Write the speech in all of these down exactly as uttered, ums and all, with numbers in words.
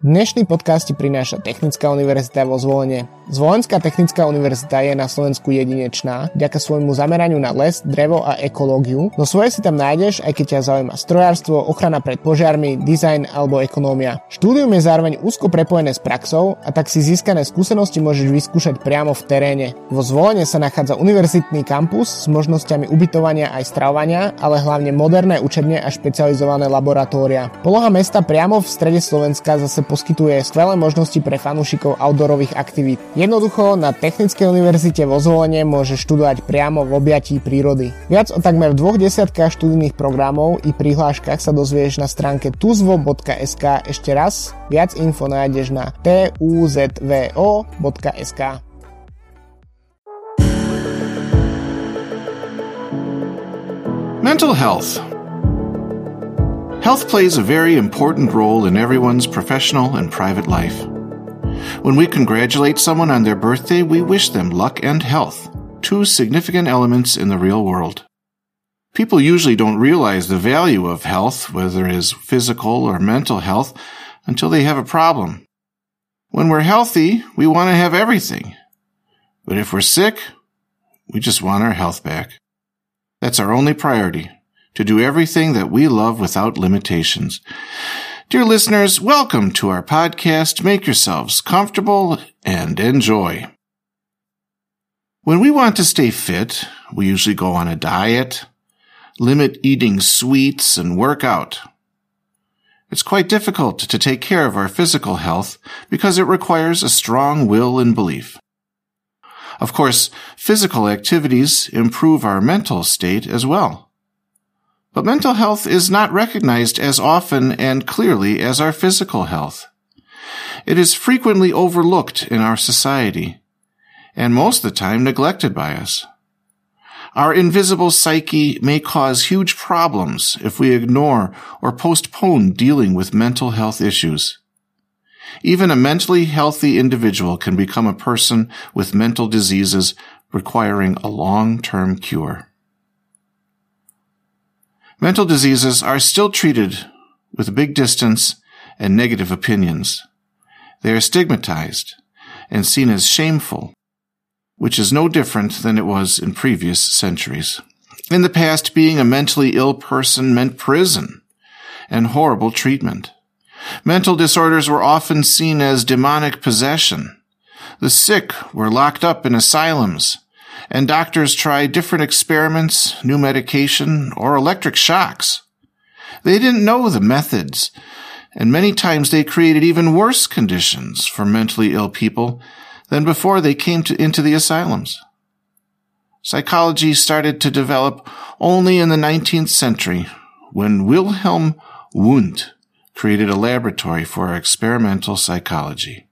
Dnešný podcast ti prináša Technická univerzita vo Zvolene. Zvolenská Technická univerzita je na Slovensku jedinečná, vďaka svojmu zameraniu na les, drevo a ekológiu. No svoje si tam nájdeš, aj keď ťa zaujíma strojárstvo, ochrana pred požiarmi, dizajn alebo ekonómia. Štúdium je zároveň úzko prepojené s praxou a tak si získané skúsenosti môžeš vyskúšať priamo v teréne. Vo Zvolene sa nachádza univerzitný kampus s možnosťami ubytovania aj stravovania, ale hlavne moderné učebne a špecializované laboratória. Poloha mesta priamo v strede Slovenska zase poskytuje skvelé možnosti pre fanúšikov outdoorových aktivít. Jednoducho, na Technickej univerzite vo Zvolene môže študovať priamo v objatí prírody. Viac o takmer dvoch desiatkách študijných programov i prihláškach sa dozvieš na stránke tuzvo bodka es ká. Ešte raz, viac info nájdeš na tuzvo bodka es ká. Mental health. Health plays a very important role in everyone's professional and private life. When we congratulate someone on their birthday, we wish them luck and health, two significant elements in the real world. People usually don't realize the value of health, whether it is physical or mental health, until they have a problem. When we're healthy, we want to have everything. But if we're sick, we just want our health back. That's our only priority. To do everything that we love without limitations. Dear listeners, welcome to our podcast. Make yourselves comfortable and enjoy. When we want to stay fit, we usually go on a diet, limit eating sweets, and work out. It's quite difficult to take care of our physical health because it requires a strong will and belief. Of course, physical activities improve our mental state as well. But mental health is not recognized as often and clearly as our physical health. It is frequently overlooked in our society, and most of the time neglected by us. Our invisible psyche may cause huge problems if we ignore or postpone dealing with mental health issues. Even a mentally healthy individual can become a person with mental diseases requiring a long-term cure. Mental diseases are still treated with big distance and negative opinions. They are stigmatized and seen as shameful, which is no different than it was in previous centuries. In the past, being a mentally ill person meant prison and horrible treatment. Mental disorders were often seen as demonic possession. The sick were locked up in asylums, and doctors tried different experiments, new medication, or electric shocks. They didn't know the methods, and many times they created even worse conditions for mentally ill people than before they came to, into the asylums. Psychology started to develop only in the nineteenth century, when Wilhelm Wundt created a laboratory for experimental psychology.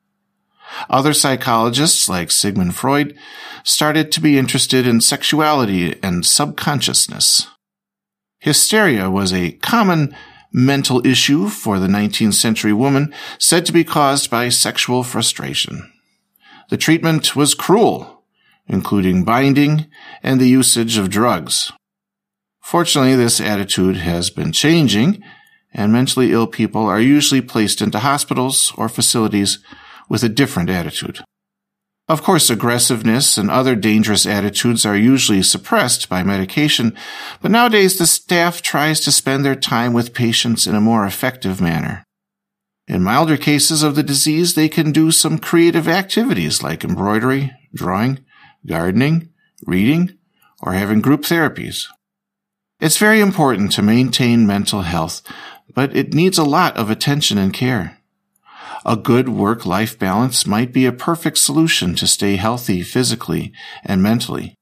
Other psychologists, like Sigmund Freud, started to be interested in sexuality and subconsciousness. Hysteria was a common mental issue for the nineteenth century woman, said to be caused by sexual frustration. The treatment was cruel, including binding and the usage of drugs. Fortunately, this attitude has been changing, and mentally ill people are usually placed into hospitals or facilities with a different attitude. Of course, aggressiveness and other dangerous attitudes are usually suppressed by medication, but nowadays the staff tries to spend their time with patients in a more effective manner. In milder cases of the disease, they can do some creative activities like embroidery, drawing, gardening, reading, or having group therapies. It's very important to maintain mental health, but it needs a lot of attention and care. A good work-life balance might be a perfect solution to stay healthy physically and mentally.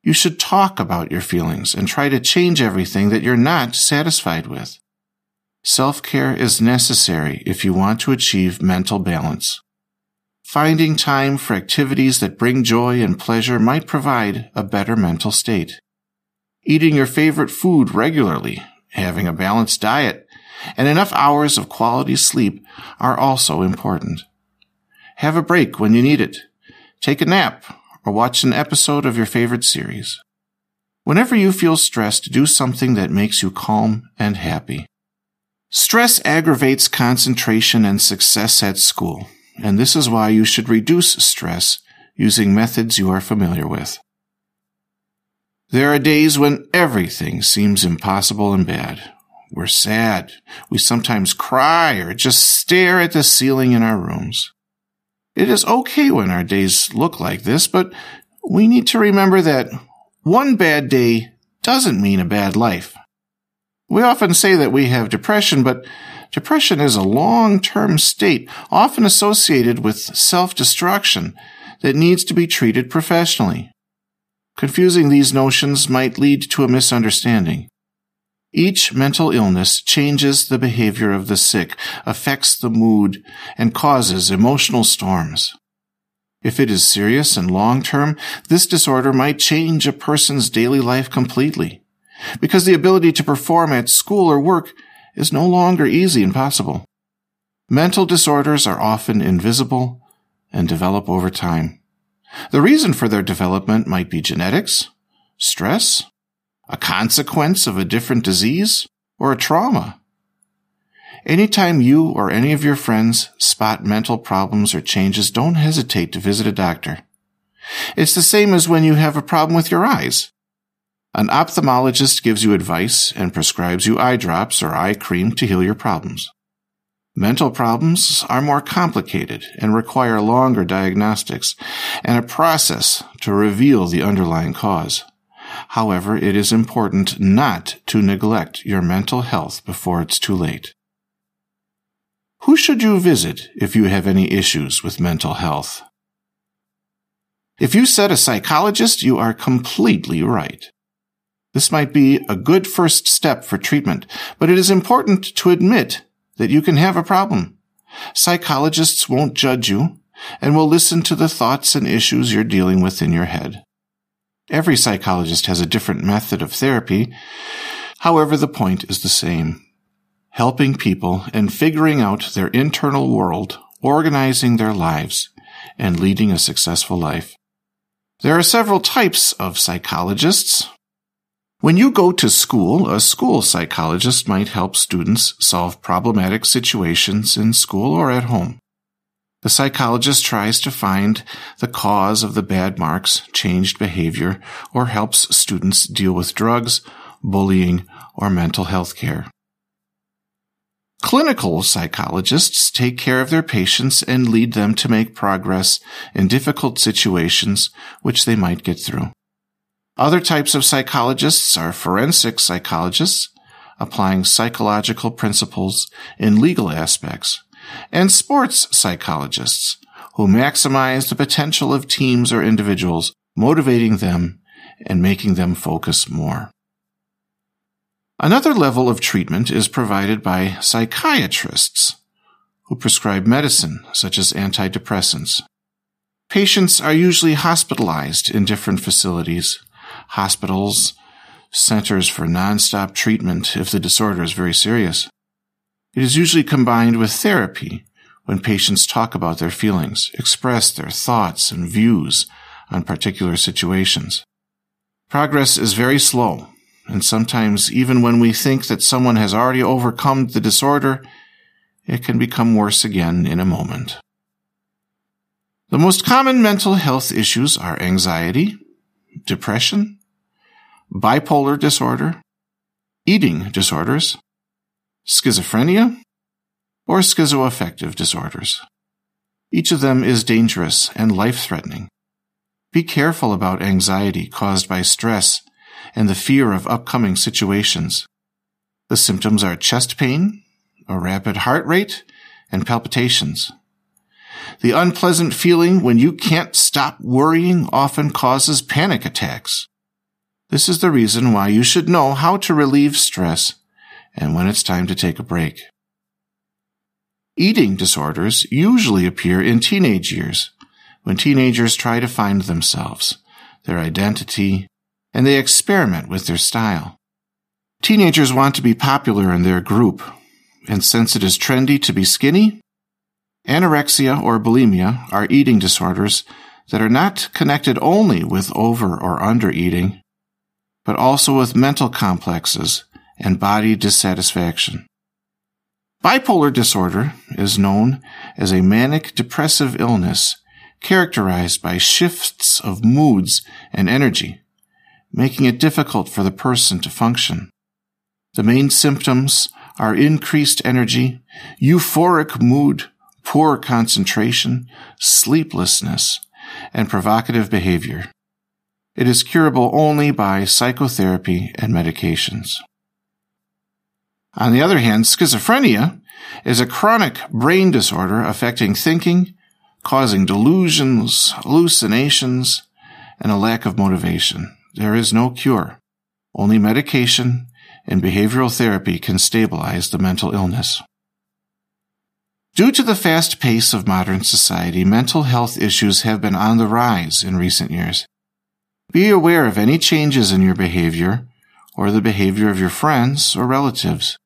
You should talk about your feelings and try to change everything that you're not satisfied with. Self-care is necessary if you want to achieve mental balance. Finding time for activities that bring joy and pleasure might provide a better mental state. Eating your favorite food regularly, having a balanced diet, and enough hours of quality sleep are also important. Have a break when you need it. Take a nap or watch an episode of your favorite series. Whenever you feel stressed, do something that makes you calm and happy. Stress aggravates concentration and success at school, and this is why you should reduce stress using methods you are familiar with. There are days when everything seems impossible and bad. We're sad. We sometimes cry or just stare at the ceiling in our rooms. It is okay when our days look like this, but we need to remember that one bad day doesn't mean a bad life. We often say that we have depression, but depression is a long-term state, often associated with self-destruction, that needs to be treated professionally. Confusing these notions might lead to a misunderstanding. Each mental illness changes the behavior of the sick, affects the mood, and causes emotional storms. If it is serious and long-term, this disorder might change a person's daily life completely, because the ability to perform at school or work is no longer easy and possible. Mental disorders are often invisible and develop over time. The reason for their development might be genetics, stress, a consequence of a different disease, or a trauma. Anytime you or any of your friends spot mental problems or changes, don't hesitate to visit a doctor. It's the same as when you have a problem with your eyes. An ophthalmologist gives you advice and prescribes you eye drops or eye cream to heal your problems. Mental problems are more complicated and require longer diagnostics and a process to reveal the underlying cause. However, it is important not to neglect your mental health before it's too late. Who should you visit if you have any issues with mental health? If you said a psychologist, you are completely right. This might be a good first step for treatment, but it is important to admit that you can have a problem. Psychologists won't judge you and will listen to the thoughts and issues you're dealing with in your head. Every psychologist has a different method of therapy. However, the point is the same. Helping people and figuring out their internal world, organizing their lives, and leading a successful life. There are several types of psychologists. When you go to school, a school psychologist might help students solve problematic situations in school or at home. The psychologist tries to find the cause of the bad marks, changed behavior, or helps students deal with drugs, bullying, or mental health care. Clinical psychologists take care of their patients and lead them to make progress in difficult situations which they might get through. Other types of psychologists are forensic psychologists, applying psychological principles in legal aspects, and sports psychologists, who maximize the potential of teams or individuals, motivating them and making them focus more. Another level of treatment is provided by psychiatrists, who prescribe medicine such as antidepressants. Patients are usually hospitalized in different facilities. Hospitals, centers for nonstop treatment if the disorder is very serious. It is usually combined with therapy when patients talk about their feelings, express their thoughts and views on particular situations. Progress is very slow, and sometimes even when we think that someone has already overcome the disorder, it can become worse again in a moment. The most common mental health issues are anxiety, depression, bipolar disorder, eating disorders, schizophrenia, or schizoaffective disorders. Each of them is dangerous and life-threatening. Be careful about anxiety caused by stress and the fear of upcoming situations. The symptoms are chest pain, a rapid heart rate, and palpitations. The unpleasant feeling when you can't stop worrying often causes panic attacks. This is the reason why you should know how to relieve stress and when it's time to take a break. Eating disorders usually appear in teenage years, when teenagers try to find themselves, their identity, and they experiment with their style. Teenagers want to be popular in their group, and since it is trendy to be skinny, anorexia or bulimia are eating disorders that are not connected only with over or under eating, but also with mental complexes and body dissatisfaction. Bipolar disorder is known as a manic depressive illness characterized by shifts of moods and energy, making it difficult for the person to function. The main symptoms are increased energy, euphoric mood, poor concentration, sleeplessness, and provocative behavior. It is curable only by psychotherapy and medications. On the other hand, schizophrenia is a chronic brain disorder affecting thinking, causing delusions, hallucinations, and a lack of motivation. There is no cure. Only medication and behavioral therapy can stabilize the mental illness. Due to the fast pace of modern society, mental health issues have been on the rise in recent years. Be aware of any changes in your behavior or the behavior of your friends or relatives.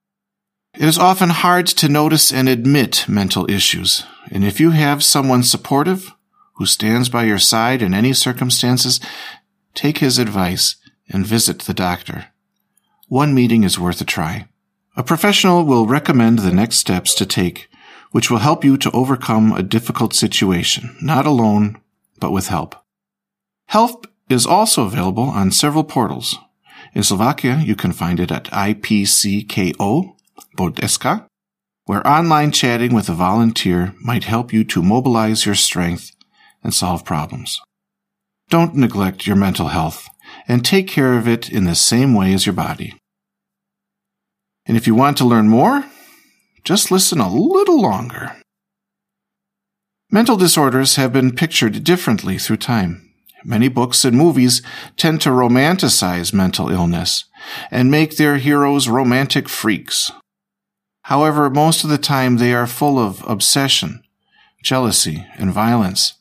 It is often hard to notice and admit mental issues, and if you have someone supportive who stands by your side in any circumstances, take his advice and visit the doctor. One meeting is worth a try. A professional will recommend the next steps to take, which will help you to overcome a difficult situation, not alone, but with help. Help is also available on several portals. In Slovakia, you can find it at I P C K O, Bodeska, where online chatting with a volunteer might help you to mobilize your strength and solve problems. Don't neglect your mental health and take care of it in the same way as your body. And if you want to learn more, just listen a little longer. Mental disorders have been pictured differently through time. Many books and movies tend to romanticize mental illness and make their heroes romantic freaks. However, most of the time they are full of obsession, jealousy, and violence.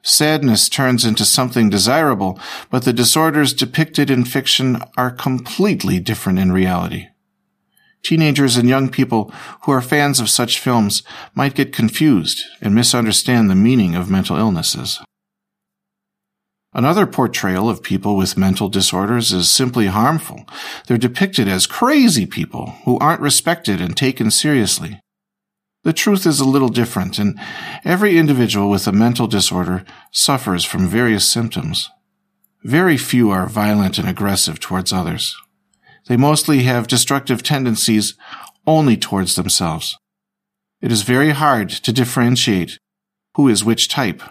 Sadness turns into something desirable, but the disorders depicted in fiction are completely different in reality. Teenagers and young people who are fans of such films might get confused and misunderstand the meaning of mental illnesses. Another portrayal of people with mental disorders is simply harmful. They're depicted as crazy people who aren't respected and taken seriously. The truth is a little different, and every individual with a mental disorder suffers from various symptoms. Very few are violent and aggressive towards others. They mostly have destructive tendencies only towards themselves. It is very hard to differentiate who is which type.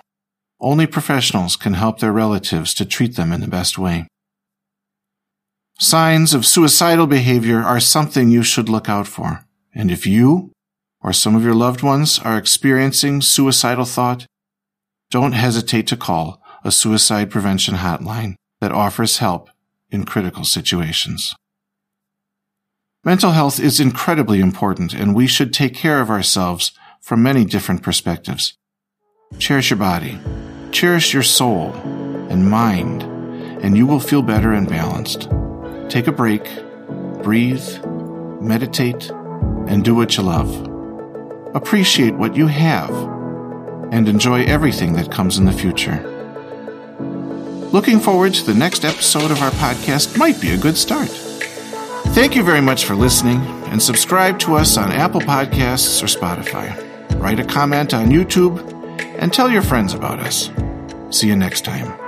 Only professionals can help their relatives to treat them in the best way. Signs of suicidal behavior are something you should look out for. And if you or some of your loved ones are experiencing suicidal thought, don't hesitate to call a suicide prevention hotline that offers help in critical situations. Mental health is incredibly important, and we should take care of ourselves from many different perspectives. Cherish your body, cherish your soul and mind, and you will feel better and balanced. Take a break, breathe, meditate, and do what you love. Appreciate what you have, and enjoy everything that comes in the future. Looking forward to the next episode of our podcast might be a good start. Thank you very much for listening, and subscribe to us on Apple Podcasts or Spotify. Write a comment on YouTube, and tell your friends about us. See you next time.